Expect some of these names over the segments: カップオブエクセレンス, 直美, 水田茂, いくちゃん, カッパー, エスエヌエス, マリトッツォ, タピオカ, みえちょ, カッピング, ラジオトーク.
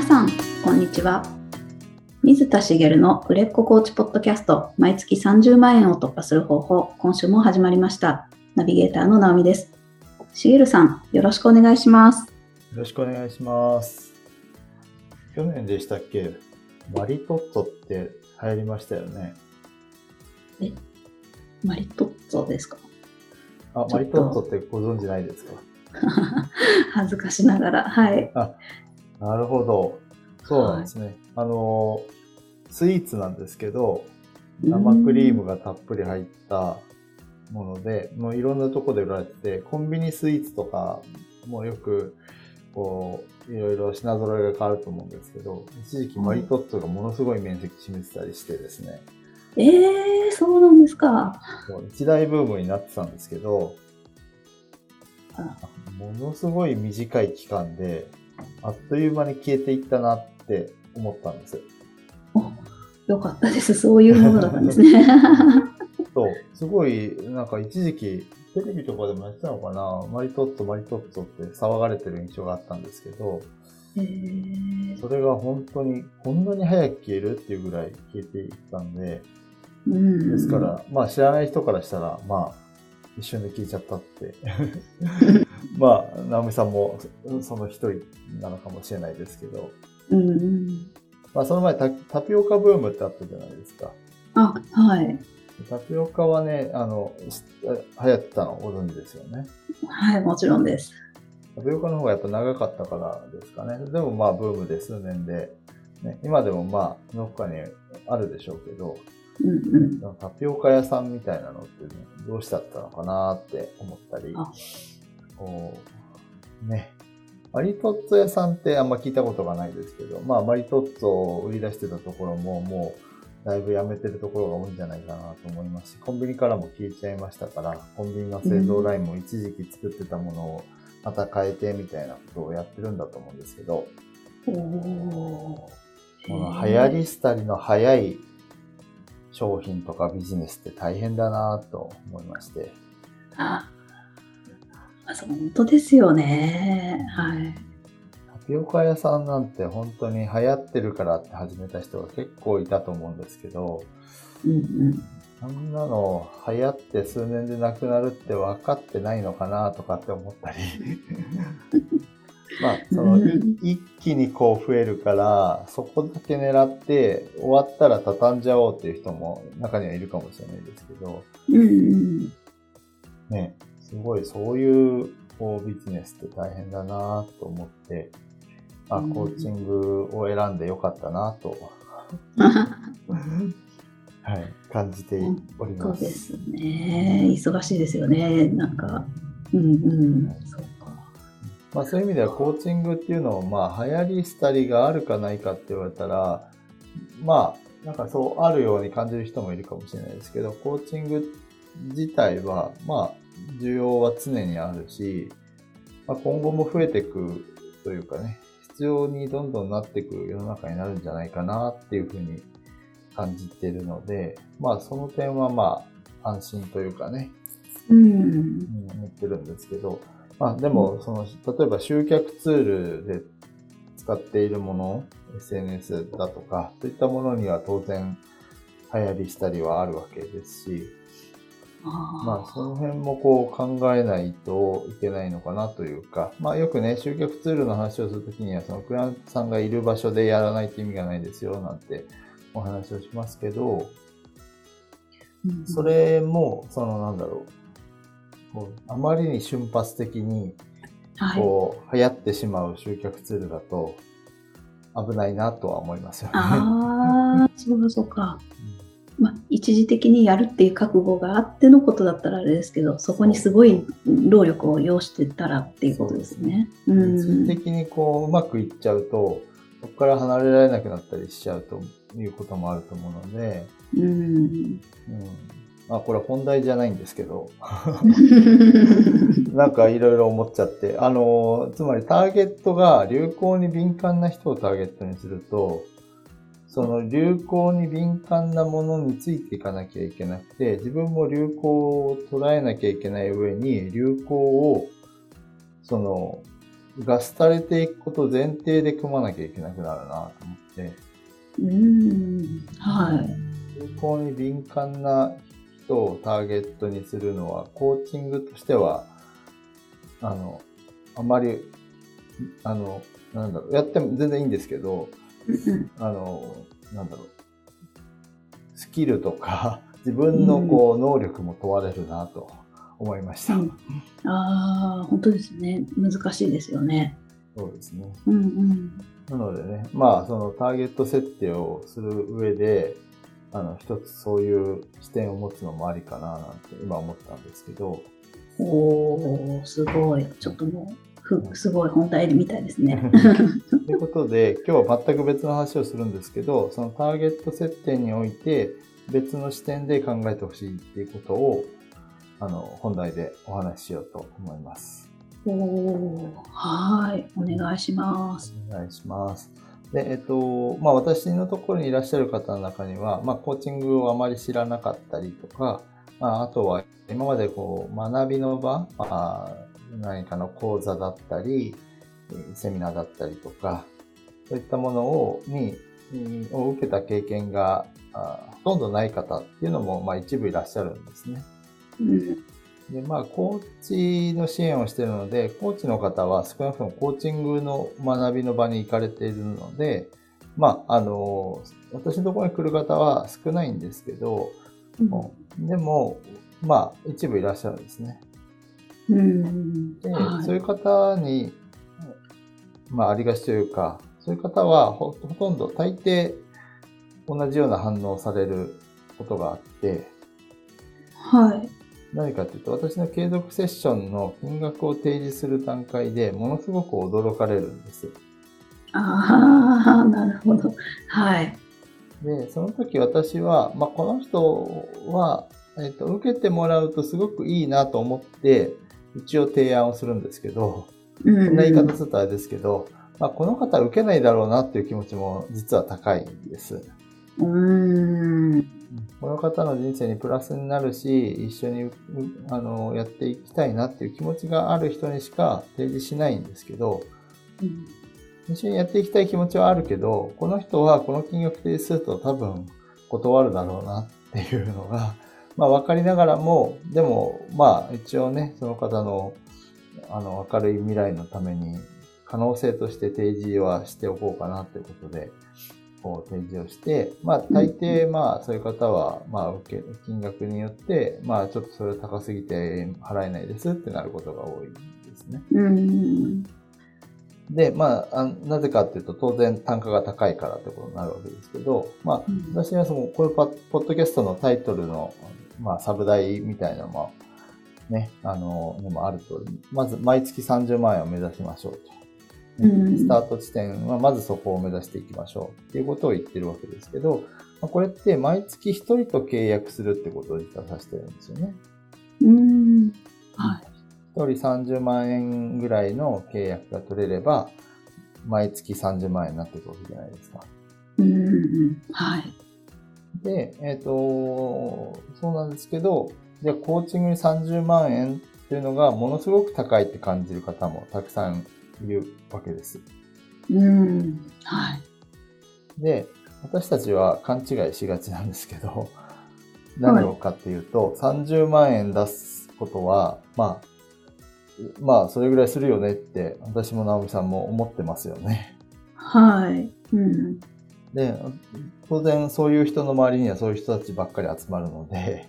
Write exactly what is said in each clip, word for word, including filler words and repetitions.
皆さんこんにちは。水田茂の売れっ子コーチポッドキャスト、毎月さんじゅうまんえんを突破する方法、今週も始まりました。ナビゲーターの直美です。茂さん、よろしくお願いします。よろしくお願いします。去年でしたっけ、マリトッツォって流行りましたよね。え、マリトッツォですか？あ、マリトッツォってご存知ないですか？恥ずかしながら、はい。あ、なるほど。そうなんですね。はい、あの、スイーツなんですけど、生クリームがたっぷり入ったもので、もういろんなとこで売られてて、コンビニスイーツとかもよく、こう、いろいろ品揃えが変わると思うんですけど、一時期マリトッツォがものすごい面積占めてたりしてですね。えー、そうなんですか。一大ブームになってたんですけど、ものすごい短い期間であっという間に消えていったなって思ったんです。お、よかったです。そういうものだったんですね。そう、すごいなんか一時期テレビとかでもやってたのかな、マリトッツォマリトッツォって騒がれてる印象があったんですけど、えー、それが本当にこんなに早く消えるっていうぐらい消えていったんで、うん、ですからまあ知らない人からしたらまあ一瞬で消えちゃったってまあ直美さんもその一人なのかもしれないですけど、うんうん、まあ、その前 タ, タピオカブームってあったじゃないですか。あ、はい。タピオカはね、あの流行ったのご存知ですよね。はい、もちろんです。タピオカの方がやっぱ長かったからですかね。でもまあブームで数年で、ね、今でもまあどっかにあるでしょうけど、うんうん、タピオカ屋さんみたいなのって、ね、どうしちゃったのかなって思ったり、こう、ね、マリトッツォ屋さんってあんま聞いたことがないですけど、まあ、マリトッツォを売り出してたところももうだいぶやめてるところが多いんじゃないかなと思いますし、コンビニからも消えちゃいましたから、コンビニの製造ラインも一時期作ってたものをまた変えてみたいなことをやってるんだと思うんですけど、おこの流行り廃りの早い商品とかビジネスって大変だなと思いまして。あ、本当ですよね。はい。タピオカ屋さんなんて本当に流行ってるからって始めた人が結構いたと思うんですけど、うんうん、あんなの流行って数年でなくなるって分かってないのかなとかって思ったりまあ、その一気にこう増えるから、そこだけ狙って終わったら畳んじゃおうっていう人も中にはいるかもしれないですけど、ね、すごいそういうこうビジネスって大変だなと思って、あ、コーチングを選んでよかったなとはい、感じております。そうですね。忙しいですよね。なんか、うんうん。まあ、そういう意味ではコーチングっていうのをまあ流行り廃りがあるかないかって言われたら、まあなんかそうあるように感じる人もいるかもしれないですけど、コーチング自体はまあ需要は常にあるし、まあ、今後も増えていくというかね、必要にどんどんなっていく世の中になるんじゃないかなっていうふうに感じているので、まあその点はまあ安心というかね、うん、思ってるんですけど、まあ、でもその、例えば集客ツールで使っているもの、エスエヌエス だとか、そういったものには当然流行りしたりはあるわけですし、まあ、その辺もこう考えないといけないのかなというか、まあ、よくね、集客ツールの話をするときには、そのクライアントさんがいる場所でやらないと意味がないですよ、なんてお話をしますけど、それも、そのなんだろう、あまりに瞬発的にこう流行ってしまう集客ツールだと危ないなとは思いますよね。ああ、そうそうか。まあ、一時的にやるっていう覚悟があってのことだったらあれですけど、そこにすごい労力を要してたらっていうことですね。そうですね。一時的にこううまくいっちゃうと、そこから離れられなくなったりしちゃうということもあると思うので、うん、うんまあ、これ本題じゃないんですけどなんかいろいろ思っちゃって、あのつまりターゲットが流行に敏感な人をターゲットにすると、その流行に敏感なものについていかなきゃいけなくて、自分も流行を捉えなきゃいけない上に、流行をそのが廃れていくこと前提で組まなきゃいけなくなるなと思って、うーん、はい、流行に敏感な人をターゲットにするのはコーチングとしてはあのあまりあのなんだろうやっても全然いいんですけど、あのなんだろうスキルとか自分のこう能力も問われるなと思いました。うん、ああ、本当ですね。難しいですよね。そうですね。うんうん、なのでね、まあそのターゲット設定をする上で、あの一つそういう視点を持つのもありかななんて今思ったんですけど。おお、すごい。ちょっともうすごい本題みたいですね。ということで、今日は全く別の話をするんですけど、そのターゲット設定において別の視点で考えてほしいっていうことを。あの本題でお話ししようと思います。おはい、お願いします。お願いします。で、えっとまあ私のところにいらっしゃる方の中には、まあコーチングをあまり知らなかったりとか、まああとは今までこう学びの場、まあ、何かの講座だったり、セミナーだったりとか、そういったものをにを受けた経験がほとんどない方っていうのもまあ一部いらっしゃるんですね。でまあ、コーチの支援をしているので、コーチの方は少なくともコーチングの学びの場に行かれているので、まあ、あの私のところに来る方は少ないんですけど、うん、でも、まあ、一部いらっしゃるんですね。うん、で、はい、そういう方に、まあ、ありがちというか、そういう方は ほ, ほとんど大抵同じような反応をされることがあって、はい。何かというと、私の継続セッションの金額を提示する段階でものすごく驚かれるんです。ああ、なるほど。はい。で、その時私は、まあ、この人は、えっと、受けてもらうとすごくいいなと思って、一応提案をするんですけど、うんうん、そんな言い方するとあれですけど、まあ、この方は受けないだろうなという気持ちも実は高いんです。うーん、この方の人生にプラスになるし、一緒にあのやっていきたいなっていう気持ちがある人にしか提示しないんですけど、うん、一緒にやっていきたい気持ちはあるけど、この人はこの金額提示すると多分断るだろうなっていうのが、まあ、分かりながらも、でもまあ一応ね、その方の、あの明るい未来のために可能性として提示はしておこうかなということでこう提示をして、まあ大抵まあそういう方はまあ受け金額によってまあちょっとそれ高すぎて払えないですってなることが多いですね。うん、でまあなぜかっていうと、当然単価が高いからってことになるわけですけど、まあ私はそのこういうポッドキャストのタイトルのまあサブ題みたいなのもね、あのでもあると、まず毎月さんじゅうまんえんを目指しましょうと。スタート地点はまずそこを目指していきましょうっていうことを言ってるわけですけど、これって毎月一人と契約するってことを実は指してるんですよね。うん、はい。ひとりさんじゅうまんえんぐらいの契約が取れれば、毎月さんじゅうまんえんになっていくわけじゃないですか。うん、はい。で、えっと、そうなんですけど、じゃあコーチングにさんじゅうまんえんっていうのがものすごく高いって感じる方もたくさんいうわけです。うん、はい。で、私たちは勘違いしがちなんですけど、何をかっていうと、はい、さんじゅうまんえん出すことは、まあ、まあ、それぐらいするよねって、私も直美さんも思ってますよね。はい。うん。で、当然そういう人の周りにはそういう人たちばっかり集まるので、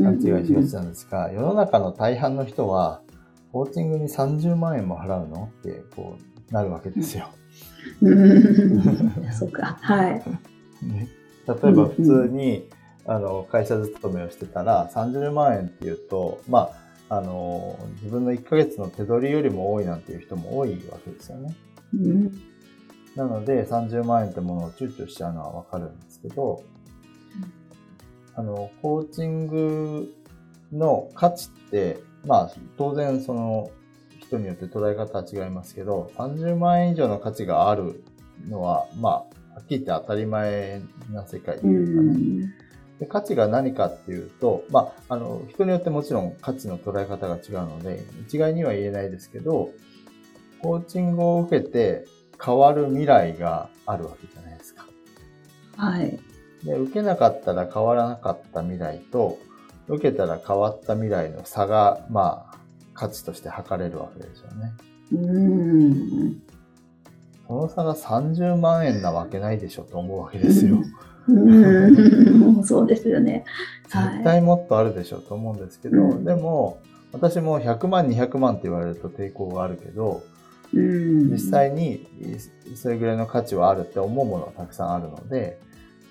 勘違いしがちなんですが、うんうんうん、世の中の大半の人は、コーチングにさんじゅうまんえんも払うのってこうなるわけですよ。うん、そうか、はい、ね。例えば普通に、うん、あの会社勤めをしてたらさんじゅうまんえんっていうと、まああの自分のいっかげつの手取りよりも多いなんていう人も多いわけですよね。うん、なのでさんじゅうまんえんってものを躊躇しちゃうのはわかるんですけど、あのコーチングの価値って。まあ、当然その人によって捉え方は違いますけど、さんじゅうまんえん以上の価値があるのは、まあ、はっきり言って当たり前な世界というかね。で、価値が何かっていうと、まあ、あの、人によってもちろん価値の捉え方が違うので、一概には言えないですけど、コーチングを受けて変わる未来があるわけじゃないですか。はい。で、受けなかったら変わらなかった未来と、受けたら変わった未来の差が、まあ、価値として測れるわけですよね。うーん。その差がさんじゅうまんえんなわけないでしょと思うわけですよ。うん、そうですよね。絶対もっとあるでしょと思うんですけど、はい、でも私もひゃくまんにひゃくまんって言われると抵抗があるけど、うん、実際にそれぐらいの価値はあるって思うものはたくさんあるので、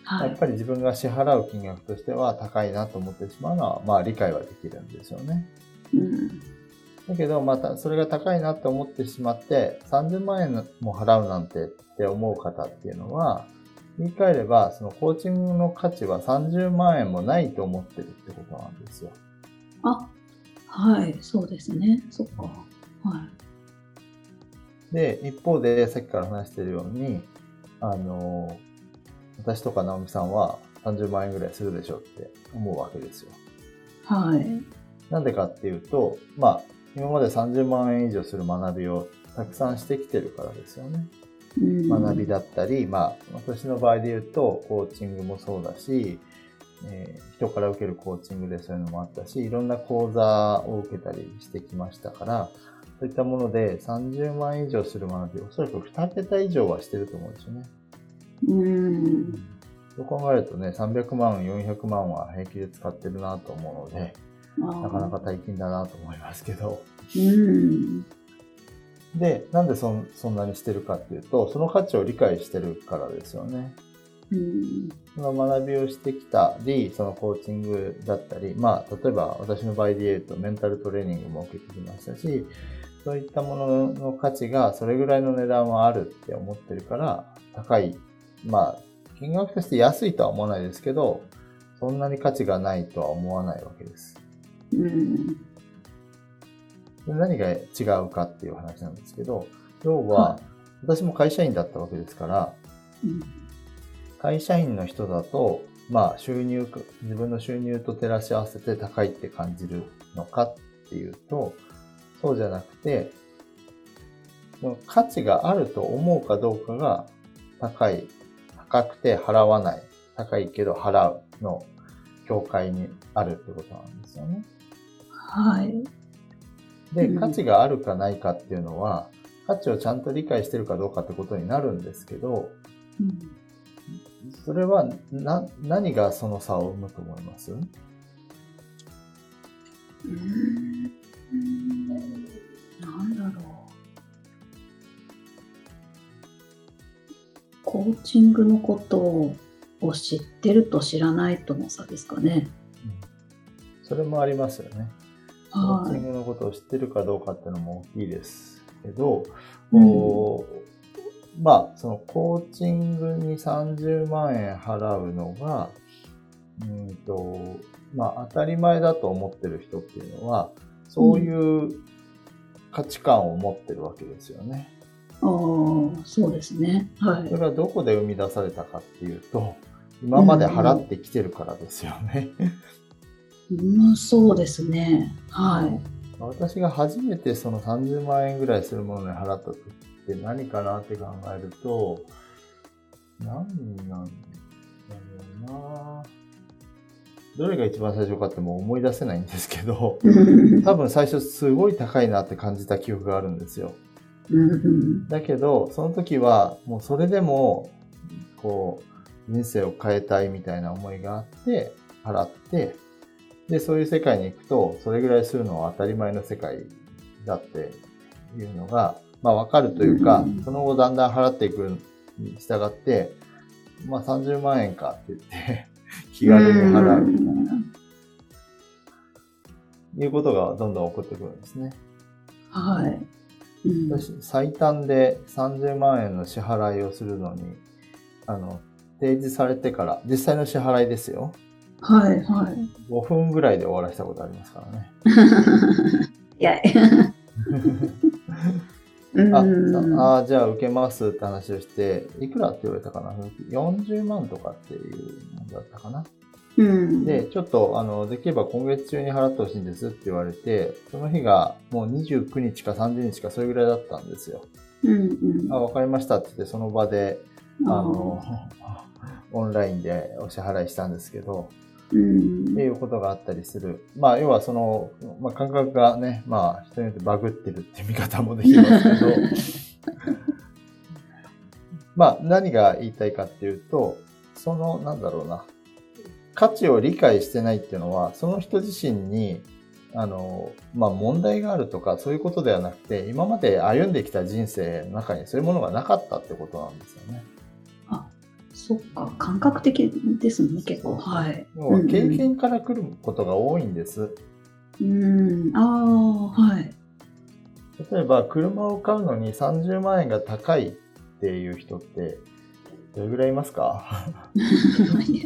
はい、やっぱり自分が支払う金額としては高いなと思ってしまうのは、まあ理解はできるんですよね。うん、だけどまたそれが高いなと思ってしまってさんじゅうまんえんも払うなんてって思う方っていうのは、言い換えれば、そのコーチングの価値はさんじゅうまんえんもないと思ってるってことなんですよ。あ、はい、そうですね。そっか。はい。で、一方で、さっきから話してるように、あの、私とか直美さんはさんじゅうまんえんぐらいするでしょって思うわけですよ。はい。なんでかっていうと、まあ、今までさんじゅうまんえん以上する学びをたくさんしてきてるからですよね。学びだったり、まあ、私の場合で言うとコーチングもそうだし、えー、人から受けるコーチングでそういうのもあったし、いろんな講座を受けたりしてきましたから、そういったものでさんじゅうまん以上する学び、おそらくにけた以上はしてると思うんですよね。うん。そう考えるとね、さんびゃくまんよんひゃくまんは平気で使ってるなと思うので、なかなか大金だなと思いますけど。うん。で、なんで そ, そんなにしてるかっていうと、その価値を理解してるからですよね。うん、その学びをしてきたり、そのコーチングだったり、まあ、例えば私の場合で言うとメンタルトレーニングも受けてきましたし、そういったものの価値がそれぐらいの値段はあるって思ってるから、高い。まあ、金額として安いとは思わないですけど、そんなに価値がないとは思わないわけです。うん。何が違うかっていう話なんですけど、要は私も会社員だったわけですから、うん、会社員の人だと、まあ収入、自分の収入と照らし合わせて高いって感じるのかっていうと、そうじゃなくて、価値があると思うかどうかが高い、高くて払わない、高いけど払うの境界にあるってことなんですよね。はい。で、価値があるかないかっていうのは、価値をちゃんと理解してるかどうかってことになるんですけど、うん、それはな何がその差を生むと思います？うん、なんだろう。コーチングのことを知ってると知らないとの差ですかね。うん、それもありますよね。コーチングのことを知ってるかどうかっていうのも大きいですけど、うん、まあそのコーチングにさんじゅうまんえん払うのが、うんとまあ、当たり前だと思ってる人っていうのはそういう価値観を持ってるわけですよね。うん、ああ、そうですね。はい。それがどこで生み出されたかっていうと、今まで払ってきてるからですよね。うんうんうん、そうですね。はい。私が初めてそのさんじゅうまんえんぐらいするものに払った時って何かなって考えると、何なんだろうな。どれが一番最初かってもう思い出せないんですけど、多分最初すごい高いなって感じた記憶があるんですよ。だけど、その時はもうそれでも、こう、人生を変えたいみたいな思いがあって、払って、で、そういう世界に行くと、それぐらいするのは当たり前の世界だっていうのが、まあわかるというか、その後だんだん払っていくに従って、まあさんじゅうまんえんかって言って、気軽に払うみたいな、いうことがどんどん起こってくるんですね。はい。うん、最短でさんじゅうまんえんの支払いをするのに、あの、提示されてから、実際の支払いですよ。はいはい。ごふんぐらいで終わらせたことありますからね。いや。ああ、じゃあ受けますって話をして、いくらって言われたかな？よんじゅうまんとかっていうのだったかな。うん、で、ちょっと、あの、できれば今月中に払ってほしいんですって言われて、その日がもうにじゅうくにちかさんじゅうにちかそれぐらいだったんですよ。うんうん、あ、わかりましたって言って、その場で、あの、オンラインでお支払いしたんですけど、うん、っていうことがあったりする。まあ、要はその、まあ、感覚がね、まあ、人によってバグってるって見方もできますけど、まあ、何が言いたいかっていうと、その、なんだろうな、価値を理解してないっていうのは、その人自身に、あの、まあ、問題があるとか、そういうことではなくて、今まで歩んできた人生の中にそういうものがなかったってことなんですよね。そっか、感覚的ですね、結構。はい。もう経験から来ることが多いんです。うん、ああ、はい。例えば、車を買うのにさんじゅうまんえんが高いっていう人って、どれぐらいいますか？いや、い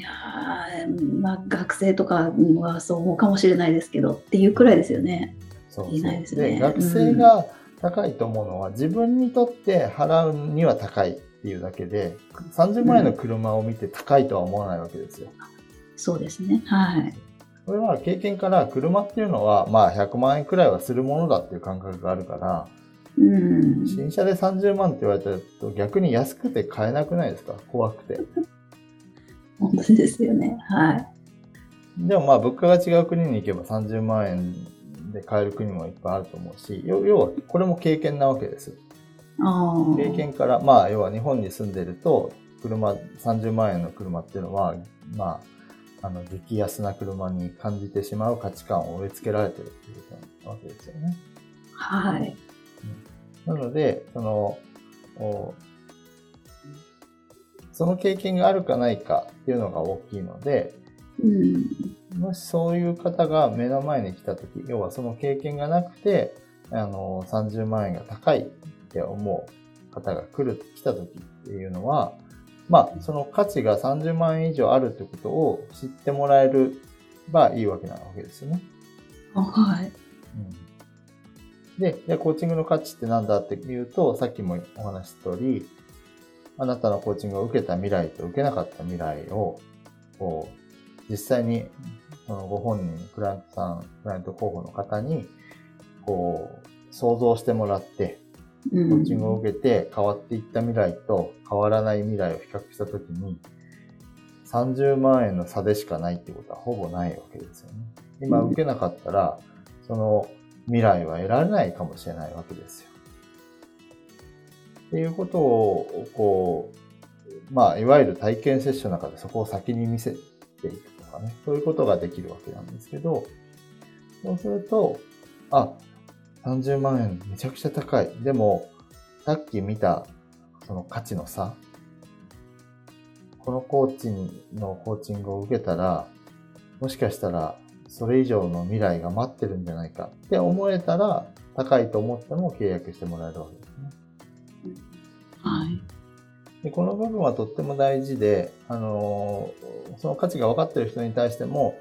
やまあ、学生とかはそうかもしれないですけど、っていうくらいですよね。そうそう。いないですね。で、学生が高いと思うのは、うん、自分にとって払うには高い。っていうだけで、さんじゅうまんえんの車を見て高いとは思わないわけですよ。うん、そうですね。はい。これは経験から車っていうのは、まあひゃくまんえんくらいはするものだっていう感覚があるから、うん、新車でさんじゅうまんって言われたら逆に安くて買えなくないですか？怖くて。本当ですよね。はい。でもまあ物価が違う国に行けばさんじゅうまんえんで買える国もいっぱいあると思うし、要はこれも経験なわけです。経験から、まあ、要は日本に住んでると、車、さんじゅうまんえんの車っていうのは、まあ、あの、激安な車に感じてしまう価値観を植え付けられてるっていうわけですよね。はい。なので、その、その経験があるかないかっていうのが大きいので、うん、もしそういう方が目の前に来たとき、要はその経験がなくて、あの、さんじゅうまんえんが高い。って思う方が来る、来た時っていうのは、まあ、その価値がさんじゅうまんえん以上あるってことを知ってもらえればいいわけなわけですよね。あ、はい。うん、で、で、コーチングの価値ってなんだって言うと、さっきもお話した通り、あなたのコーチングを受けた未来と受けなかった未来を、こう、実際に、そのご本人、クライアントさん、クライアント候補の方に、こう、想像してもらって、コーチングを受けて変わっていった未来と変わらない未来を比較したときにさんじゅうまんえんの差でしかないってことはほぼないわけですよね。今受けなかったらその未来は得られないかもしれないわけですよ。っていうことをこう、まあいわゆる体験セッションの中でそこを先に見せていくとかね、そういうことができるわけなんですけど、そうすると、あ、さんじゅうまんえんめちゃくちゃ高い。でも、さっき見たその価値の差。このコーチのコーチングを受けたら、もしかしたらそれ以上の未来が待ってるんじゃないかって思えたら、高いと思っても契約してもらえるわけですね。はい。で、この部分はとっても大事で、あの、その価値が分かってる人に対しても、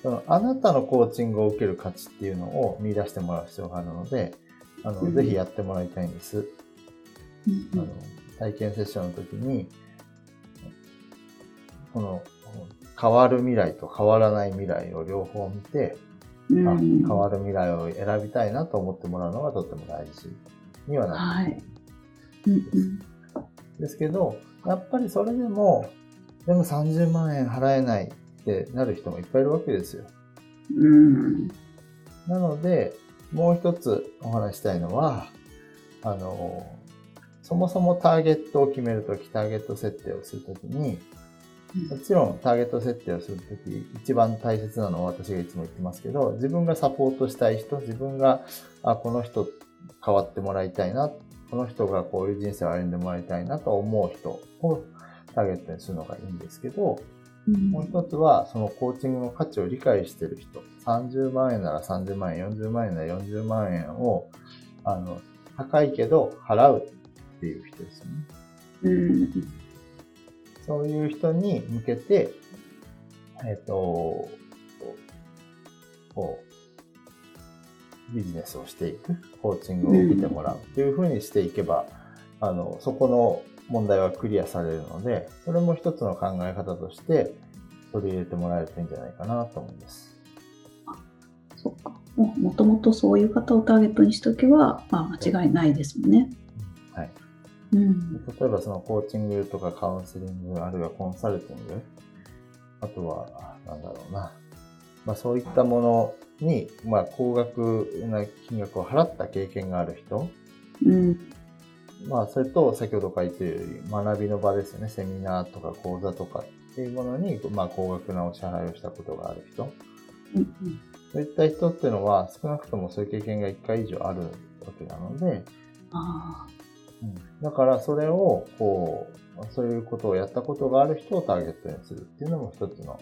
そのあなたのコーチングを受ける価値っていうのを見出してもらう必要があるので、あの、うん、ぜひやってもらいたいんです。うん、あの体験セッションの時に、この変わる未来と変わらない未来を両方見て、うん、あ、変わる未来を選びたいなと思ってもらうのがとっても大事にはなっています。はい。うんうん、ですけど、やっぱりそれでも、でもさんじゅうまんえん払えない。ってなる人もいっぱいいるわけですよ。うん、なのでもう一つお話したいのは、あのそもそもターゲットを決めるとき、ターゲット設定をするときに、もちろんターゲット設定をするとき一番大切なのは、私がいつも言ってますけど、自分がサポートしたい人、自分があこの人変わってもらいたいな、この人がこういう人生を歩んでもらいたいなと思う人をターゲットにするのがいいんですけど、もう一つは、そのコーチングの価値を理解している人、さんじゅうまんえんならさんじゅうまんえん、よんじゅうまんえんならよんじゅうまんえんを、あの、高いけど払うっていう人ですね。うん、そういう人に向けて、えっと、こう、ビジネスをしていく、コーチングを受けてもらうっていうふうにしていけば、あの、そこの問題はクリアされるので、それも一つの考え方として、取り入れてもらえるといいんじゃないかなと思います。あ、そっか。もともとそういう方をターゲットにしておけば、まあ、間違いないですもんね。はい、うん、例えばそのコーチングとかカウンセリング、あるいはコンサルティング、あとはなんだろうな、まあ、そういったものに、まあ、高額な金額を払った経験がある人、うんまあ、それと先ほどから言っているより学びの場ですよね。セミナーとか講座とかっていうものに、まあ、高額なお支払いをしたことがある人、うんうん、そういった人っていうのは少なくともそういう経験がいっかい以上あるわけなので、あ、うん、だからそれをこうそういうことをやったことがある人をターゲットにするっていうのも一つの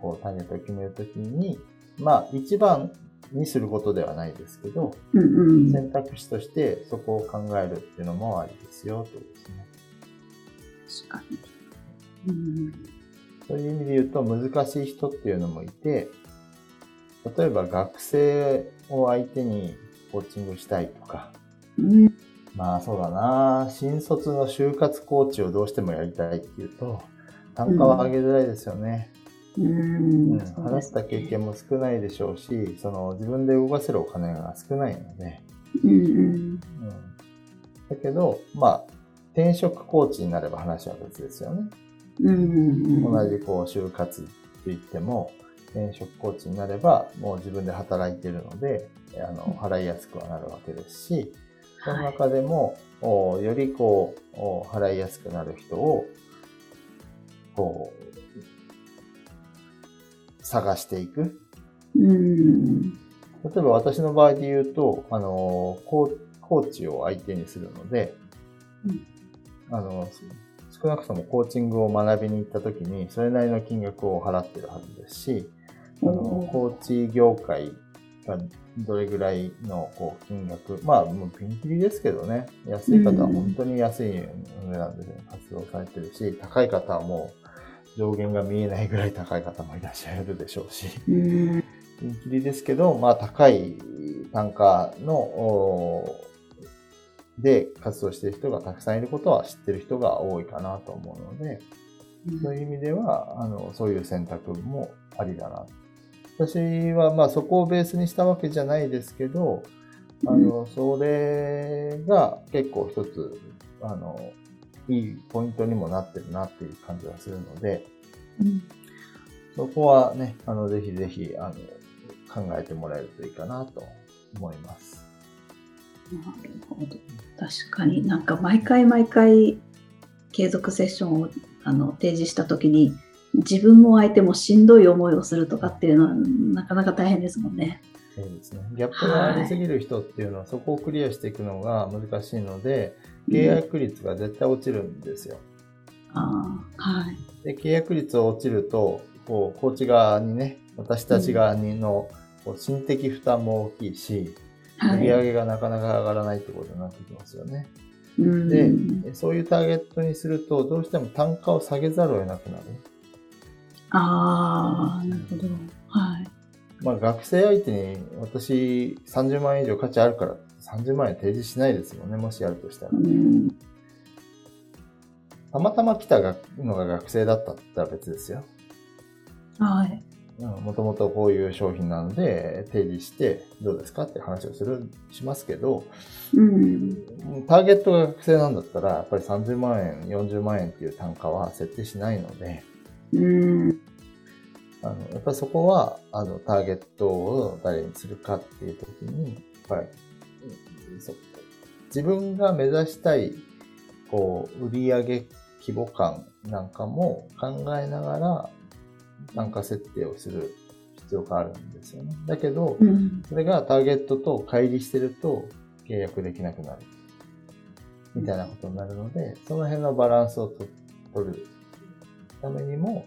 こうターゲットを決めるときに、まあ、一番にすることではないですけど、うんうん、選択肢としてそこを考えるっていうのもありですよとですね。確かに、うん、そういう意味で言うと難しい人っていうのもいて、例えば学生を相手にコーチングしたいとか、うん、まあそうだな、新卒の就活コーチをどうしてもやりたいっていうと単価は上げづらいですよね、うんうんうん、話した経験も少ないでしょうし、その自分で動かせるお金が少ないので、うんうんうん、だけど、まあ、転職コーチになれば話は別ですよね、うんうんうん、同じこう就活といっても転職コーチになればもう自分で働いているので、あの払いやすくはなるわけですし、その中でも、はい、よりこう払いやすくなる人をこう探していく。うん。例えば私の場合で言うと、あのコーチを相手にするので、うん、あの少なくともコーチングを学びに行った時にそれなりの金額を払ってるはずですし、あのコーチ業界がどれぐらいのこう金額、まあもうピンキリですけどね、安い方は本当に安い値段で活動されてるし、高い方はもう上限が見えないぐらい高い方もいらっしゃるでしょうし、人気ですけど、まあ高い単価ので活動している人がたくさんいることは知ってる人が多いかなと思うので、そういう意味ではあのそういう選択もありだな。私はまあそこをベースにしたわけじゃないですけど、あのそれが結構一つあの。いいポイントにもなってるなっていう感じがするので、うん、そこはね、あのぜひぜひあの考えてもらえるといいかなと思います。なるほど、確かになんか毎回毎回継続セッションをあの提示したときに自分も相手もしんどい思いをするとかっていうのはなかなか大変ですもんね。そうですね、ギャップがありすぎる人っていうのは、はい、そこをクリアしていくのが難しいので契約率が絶対落ちるんですよ、うんあはい、で契約率が落ちるとこうコーチ側にね、私たち側のこう心的負担も大きいし、うんはい、売り上げがなかなか上がらないってことになってきますよね、うん、でそういうターゲットにするとどうしても単価を下げざるを得なくなる。ああ、なるほど、はい、まあ、学生相手に私さんじゅうまんえん以上価値あるからさんじゅうまんえん提示しないですもんね、もしやるとしたら、うん、たまたま来たのが学生だったら別ですよ。はい。もともとこういう商品なので提示してどうですかって話をするしますけど、うん、ターゲットが学生なんだったらやっぱりさんじゅうまんえんよんじゅうまんえんっていう単価は設定しないので、うんあのやっぱりそこはあのターゲットを誰にするかっていうときに、やっぱり自分が目指したいこう売り上げ規模感なんかも考えながら単価設定をする必要があるんですよね。だけど、うん、それがターゲットと乖離してると契約できなくなるみたいなことになるので、その辺のバランスをと取るためにも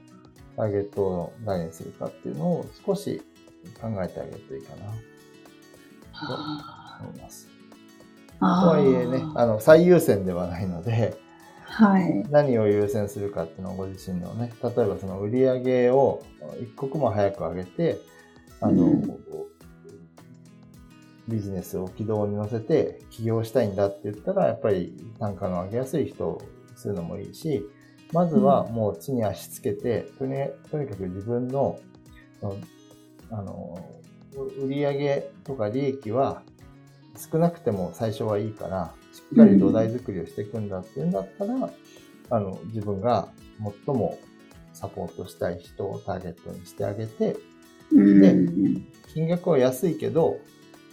ターゲットを何にするかっていうのを少し考えてあげるといいかなと思います。とはいえね、あの最優先ではないので、はい、何を優先するかっていうのをご自身のね、例えばその売り上げを一刻も早く上げて、あの、うん、ビジネスを軌道に乗せて起業したいんだって言ったらやっぱり単価の上げやすい人をするのもいいし、まずはもう地に足つけて、うん、と, にとにかく自分 の, の, あの売上とか利益は少なくても最初はいいからしっかり土台作りをしていくんだっていうんだったら、うん、あの自分が最もサポートしたい人をターゲットにしてあげて、うん、で金額は安いけど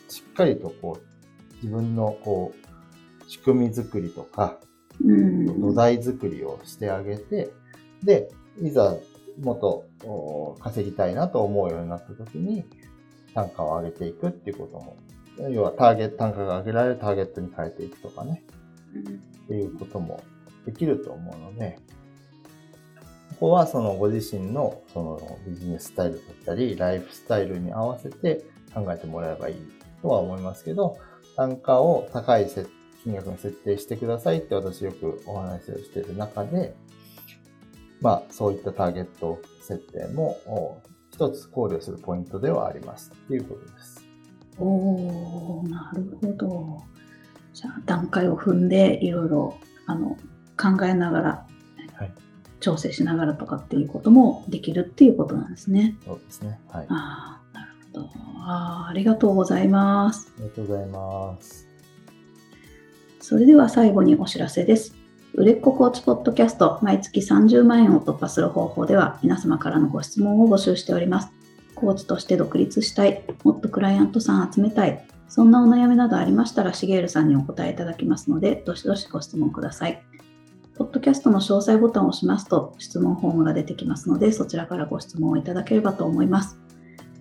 しっかりとこう自分のこう仕組み作りとか、うん、土台作りをしてあげて、でいざもっと稼ぎたいなと思うようになった時に単価を上げていくっていうことも、要はターゲット、単価が上げられるターゲットに変えていくとかね、っていうこともできると思うので、ここはそのご自身のそのビジネススタイルだったり、ライフスタイルに合わせて考えてもらえばいいとは思いますけど、単価を高い設金額に設定してくださいって私よくお話をしている中で、まあそういったターゲット設定も一つ考慮するポイントではありますっていうことです。おー、なるほど。じゃあ段階を踏んでいろいろあの考えながら、はい、調整しながらとかっていうこともできるっていうことなんですね。そうですね。はい。ああ、なるほど。ああ、ありがとうございます。ありがとうございます。それでは最後にお知らせです。売れっ子コーチポッドキャスト、毎月さんじゅうまんえんを突破する方法では、皆様からのご質問を募集しております。コーチとして独立したい、もっとクライアントさん集めたい、そんなお悩みなどありましたら、しげるさんにお答えいただきますので、どしどしご質問ください。ポッドキャストの詳細ボタンを押しますと、質問フォームが出てきますので、そちらからご質問をいただければと思います。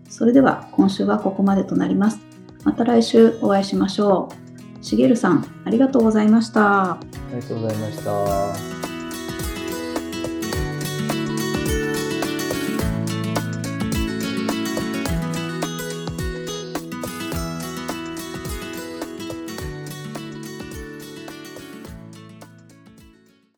それでは、今週はここまでとなります。また来週お会いしましょう。しげるさん、ありがとうございました。ありがとうございました。